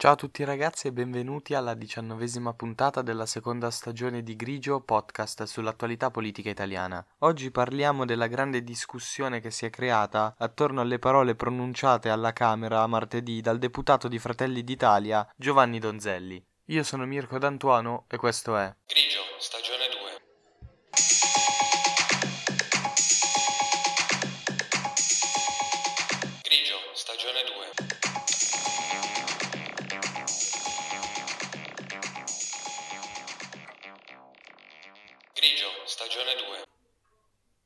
Ciao a tutti ragazzi e benvenuti alla 19ª puntata della seconda stagione di Grigio, podcast sull'attualità politica italiana. Oggi parliamo della grande discussione che si è creata attorno alle parole pronunciate alla Camera martedì dal deputato di Fratelli d'Italia Giovanni Donzelli. Io sono Mirko D'Antuano e questo è Grigio, stagione 2.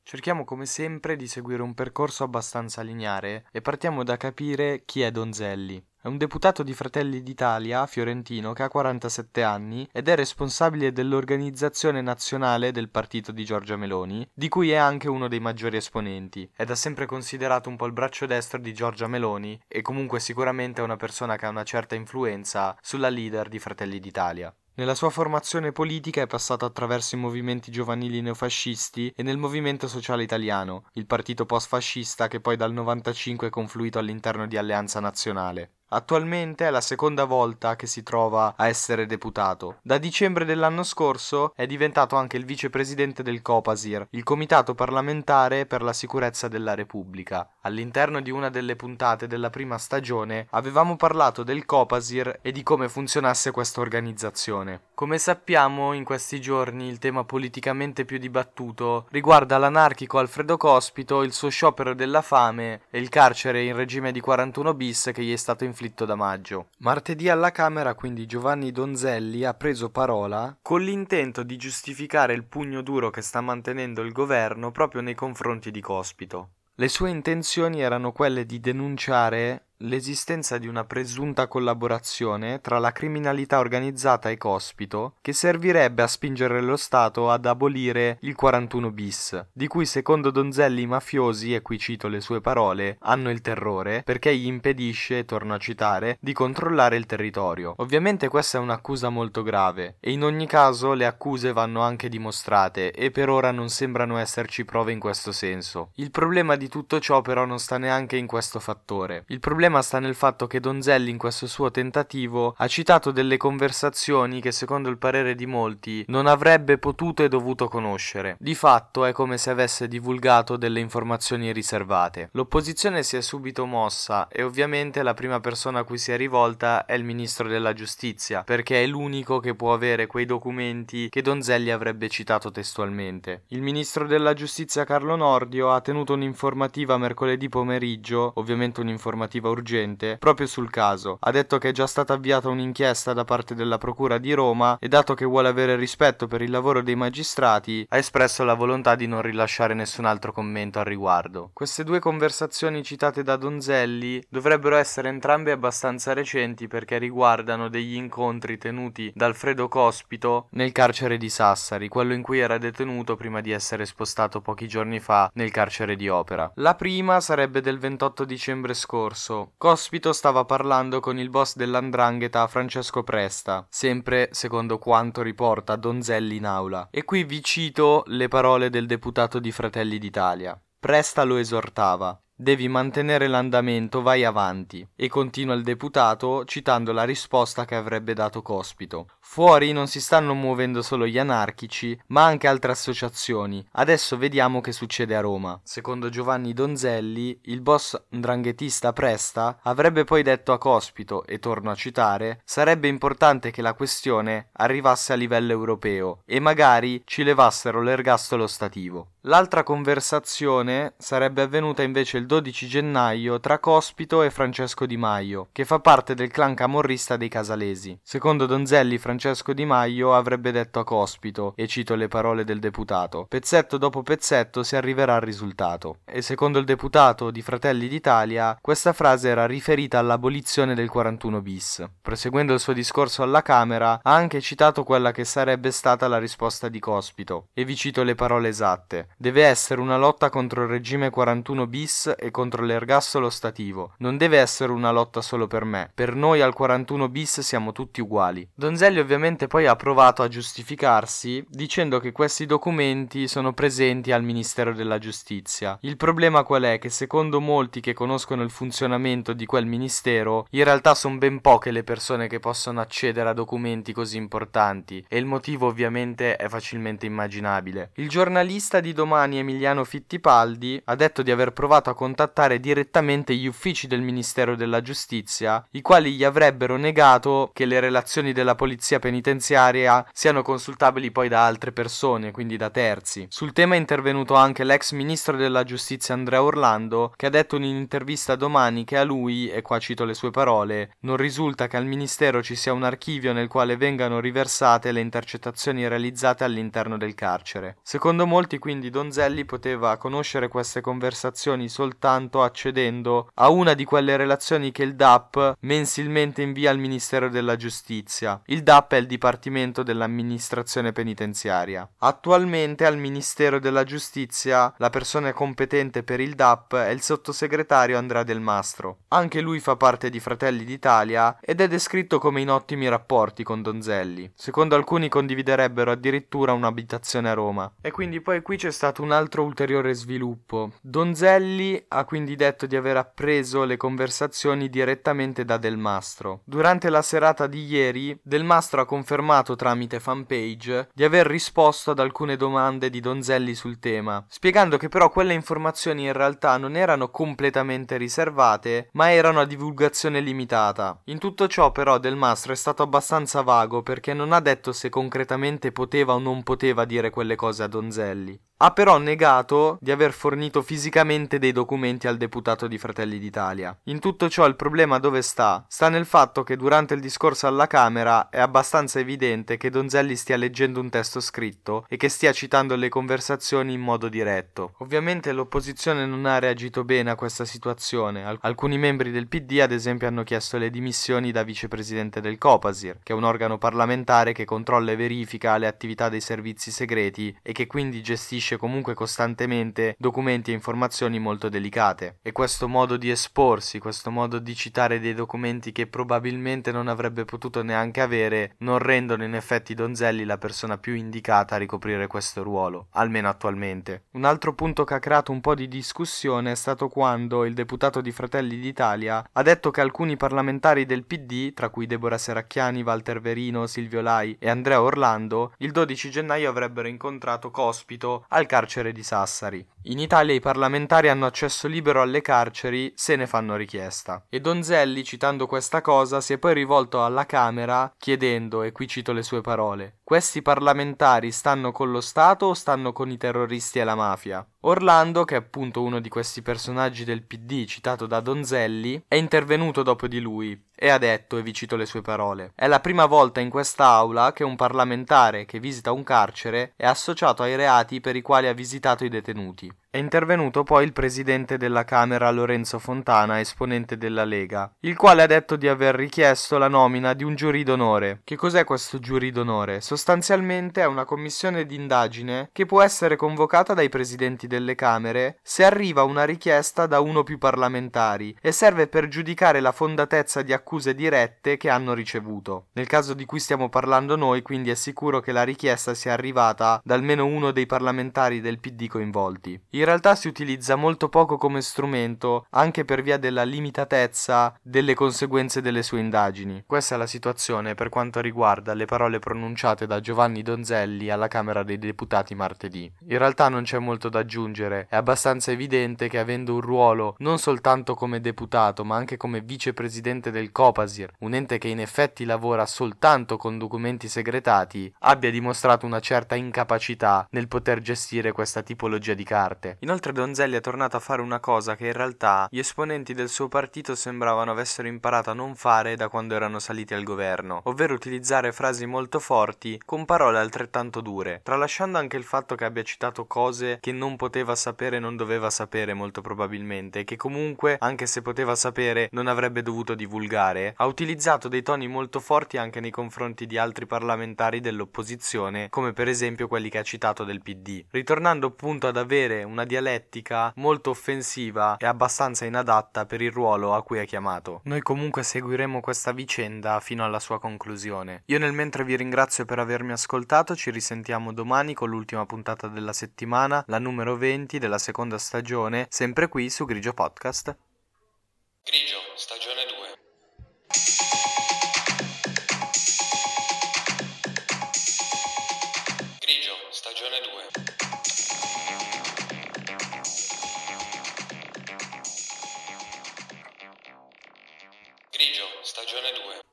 Cerchiamo come sempre di seguire un percorso abbastanza lineare e partiamo da capire chi è Donzelli. È un deputato di Fratelli d'Italia, fiorentino, che ha 47 anni ed è responsabile dell'organizzazione nazionale del partito di Giorgia Meloni, di cui è anche uno dei maggiori esponenti. È da sempre considerato un po' il braccio destro di Giorgia Meloni e comunque sicuramente è una persona che ha una certa influenza sulla leader di Fratelli d'Italia. Nella sua formazione politica è passata attraverso i movimenti giovanili neofascisti e nel Movimento Sociale Italiano, il partito post-fascista che poi dal 1995 è confluito all'interno di Alleanza Nazionale. Attualmente è la seconda volta che si trova a essere deputato. Da dicembre dell'anno scorso è diventato anche il vicepresidente del Copasir, il Comitato Parlamentare per la Sicurezza della Repubblica. All'interno di una delle puntate della prima stagione avevamo parlato del Copasir e di come funzionasse questa organizzazione. Come sappiamo, in questi giorni il tema politicamente più dibattuto riguarda l'anarchico Alfredo Cospito, il suo sciopero della fame e il carcere in regime di 41 bis che gli è stato inflitto da maggio. Martedì alla Camera, quindi, Giovanni Donzelli ha preso parola con l'intento di giustificare il pugno duro che sta mantenendo il governo proprio nei confronti di Cospito. Le sue intenzioni erano quelle di denunciare l'esistenza di una presunta collaborazione tra la criminalità organizzata e Cospito, che servirebbe a spingere lo Stato ad abolire il 41 bis, di cui secondo Donzelli i mafiosi, e qui cito le sue parole, hanno il terrore perché gli impedisce, torno a citare, di controllare il territorio. Ovviamente questa è un'accusa molto grave e in ogni caso le accuse vanno anche dimostrate e per ora non sembrano esserci prove in questo senso. Il problema di tutto ciò però non sta neanche in questo fattore. Il problema sta nel fatto che Donzelli in questo suo tentativo ha citato delle conversazioni che secondo il parere di molti non avrebbe potuto e dovuto conoscere. Di fatto è come se avesse divulgato delle informazioni riservate. L'opposizione si è subito mossa e ovviamente la prima persona a cui si è rivolta è il ministro della giustizia, perché è l'unico che può avere quei documenti che Donzelli avrebbe citato testualmente. Il ministro della giustizia Carlo Nordio ha tenuto un'informativa mercoledì pomeriggio, ovviamente un'informativa urgente proprio sul caso. Ha detto che è già stata avviata un'inchiesta da parte della Procura di Roma e, dato che vuole avere rispetto per il lavoro dei magistrati, ha espresso la volontà di non rilasciare nessun altro commento al riguardo. Queste due conversazioni citate da Donzelli dovrebbero essere entrambe abbastanza recenti perché riguardano degli incontri tenuti da Alfredo Cospito nel carcere di Sassari, quello in cui era detenuto prima di essere spostato pochi giorni fa nel carcere di Opera. La prima sarebbe del 28 dicembre scorso. Cospito stava parlando con il boss dell''ndrangheta Francesco Presta, sempre secondo quanto riporta Donzelli in aula. E qui vi cito le parole del deputato di Fratelli d'Italia. Presta lo esortava. Devi mantenere l'andamento, vai avanti. E continua il deputato citando la risposta che avrebbe dato Cospito. Fuori non si stanno muovendo solo gli anarchici, ma anche altre associazioni. Adesso vediamo che succede a Roma. Secondo Giovanni Donzelli, il boss 'ndranghetista Presta avrebbe poi detto a Cospito, e torno a citare, sarebbe importante che la questione arrivasse a livello europeo e magari ci levassero l'ergastolo stativo. L'altra conversazione sarebbe avvenuta invece il 12 gennaio tra Cospito e Francesco Di Maio, che fa parte del clan camorrista dei Casalesi. Secondo Donzelli, Francesco Di Maio avrebbe detto a Cospito, e cito le parole del deputato, pezzetto dopo pezzetto si arriverà al risultato. E secondo il deputato di Fratelli d'Italia, questa frase era riferita all'abolizione del 41 bis. Proseguendo il suo discorso alla Camera, ha anche citato quella che sarebbe stata la risposta di Cospito, e vi cito le parole esatte. Deve essere una lotta contro il regime 41 bis e contro l'ergastolo stativo. Non deve essere una lotta solo per me. Per noi al 41 bis siamo tutti uguali. Donzelli ovviamente poi ha provato a giustificarsi dicendo che questi documenti sono presenti al Ministero della Giustizia. Il problema qual è? Che secondo molti che conoscono il funzionamento di quel ministero, in realtà sono ben poche le persone che possono accedere a documenti così importanti, e il motivo ovviamente è facilmente immaginabile. Il giornalista di Domani Emiliano Fittipaldi ha detto di aver provato a contattare direttamente gli uffici del Ministero della Giustizia, i quali gli avrebbero negato che le relazioni della polizia penitenziaria siano consultabili poi da altre persone, quindi da terzi. Sul tema è intervenuto anche l'ex ministro della Giustizia Andrea Orlando, che ha detto in un'intervista a Domani che a lui, e qua cito le sue parole, non risulta che al ministero ci sia un archivio nel quale vengano riversate le intercettazioni realizzate all'interno del carcere. Secondo molti, quindi, Donzelli poteva conoscere queste conversazioni soltanto accedendo a una di quelle relazioni che il DAP mensilmente invia al Ministero della Giustizia. Il DAP è il Dipartimento dell'Amministrazione Penitenziaria. Attualmente al Ministero della Giustizia la persona competente per il DAP è il sottosegretario Andrea Del Mastro. Anche lui fa parte di Fratelli d'Italia ed è descritto come in ottimi rapporti con Donzelli. Secondo alcuni condividerebbero addirittura un'abitazione a Roma. E quindi poi qui c'è stato un altro ulteriore sviluppo. Donzelli ha quindi detto di aver appreso le conversazioni direttamente da Del Mastro. Durante la serata di ieri Del Mastro ha confermato tramite fanpage di aver risposto ad alcune domande di Donzelli sul tema, spiegando che però quelle informazioni in realtà non erano completamente riservate, ma erano a divulgazione limitata. In tutto ciò però Del Mastro è stato abbastanza vago, perché non ha detto se concretamente poteva o non poteva dire quelle cose a Donzelli. Ha però negato di aver fornito fisicamente dei documenti al deputato di Fratelli d'Italia. In tutto ciò il problema dove sta? Sta nel fatto che durante il discorso alla Camera è abbastanza evidente che Donzelli stia leggendo un testo scritto e che stia citando le conversazioni in modo diretto. Ovviamente l'opposizione non ha reagito bene a questa situazione. Alcuni membri del PD ad esempio hanno chiesto le dimissioni da vicepresidente del Copasir, che è un organo parlamentare che controlla e verifica le attività dei servizi segreti e che quindi gestisce comunque costantemente documenti e informazioni molto delicate. E questo modo di esporsi, questo modo di citare dei documenti che probabilmente non avrebbe potuto neanche avere, non rendono in effetti Donzelli la persona più indicata a ricoprire questo ruolo, almeno attualmente. Un altro punto che ha creato un po' di discussione è stato quando il deputato di Fratelli d'Italia ha detto che alcuni parlamentari del PD, tra cui Deborah Seracchiani, Walter Verino, Silvio Lai e Andrea Orlando, il 12 gennaio avrebbero incontrato Cospito al carcere di Sassari. In Italia i parlamentari hanno accesso libero alle carceri se ne fanno richiesta. E Donzelli, citando questa cosa, si è poi rivolto alla Camera chiedendo, e qui cito le sue parole: "Questi parlamentari stanno con lo Stato o stanno con i terroristi e la mafia?" Orlando, che è appunto uno di questi personaggi del PD citato da Donzelli, è intervenuto dopo di lui e ha detto, e vi cito le sue parole: "È la prima volta in quest'aula che un parlamentare che visita un carcere è associato ai reati per i quali ha visitato i detenuti." È intervenuto poi il presidente della Camera Lorenzo Fontana, esponente della Lega, il quale ha detto di aver richiesto la nomina di un giurì d'onore. Che cos'è questo giurì d'onore? Sostanzialmente è una commissione d'indagine che può essere convocata dai presidenti delle Camere se arriva una richiesta da uno o più parlamentari, e serve per giudicare la fondatezza di accuse dirette che hanno ricevuto. Nel caso di cui stiamo parlando noi, quindi, è sicuro che la richiesta sia arrivata da almeno uno dei parlamentari del PD coinvolti. In realtà si utilizza molto poco come strumento, anche per via della limitatezza delle conseguenze delle sue indagini. Questa è la situazione per quanto riguarda le parole pronunciate da Giovanni Donzelli alla Camera dei Deputati martedì. In realtà non c'è molto da aggiungere, è abbastanza evidente che, avendo un ruolo non soltanto come deputato ma anche come vicepresidente del Copasir, un ente che in effetti lavora soltanto con documenti segretati, abbia dimostrato una certa incapacità nel poter gestire questa tipologia di carte. Inoltre Donzelli è tornato a fare una cosa che in realtà gli esponenti del suo partito sembravano avessero imparato a non fare da quando erano saliti al governo, ovvero utilizzare frasi molto forti con parole altrettanto dure, tralasciando anche il fatto che abbia citato cose che non poteva sapere e non doveva sapere molto probabilmente, e che comunque, anche se poteva sapere, non avrebbe dovuto divulgare. Ha utilizzato dei toni molto forti anche nei confronti di altri parlamentari dell'opposizione, come per esempio quelli che ha citato del PD, ritornando appunto ad avere una una dialettica molto offensiva e abbastanza inadatta per il ruolo a cui è chiamato. Noi comunque seguiremo questa vicenda fino alla sua conclusione. Io nel mentre vi ringrazio per avermi ascoltato, ci risentiamo domani con l'ultima puntata della settimana, la numero 20 della seconda stagione, sempre qui su Grigio Podcast. Grigio, stagione 2. Grigio, stagione 2.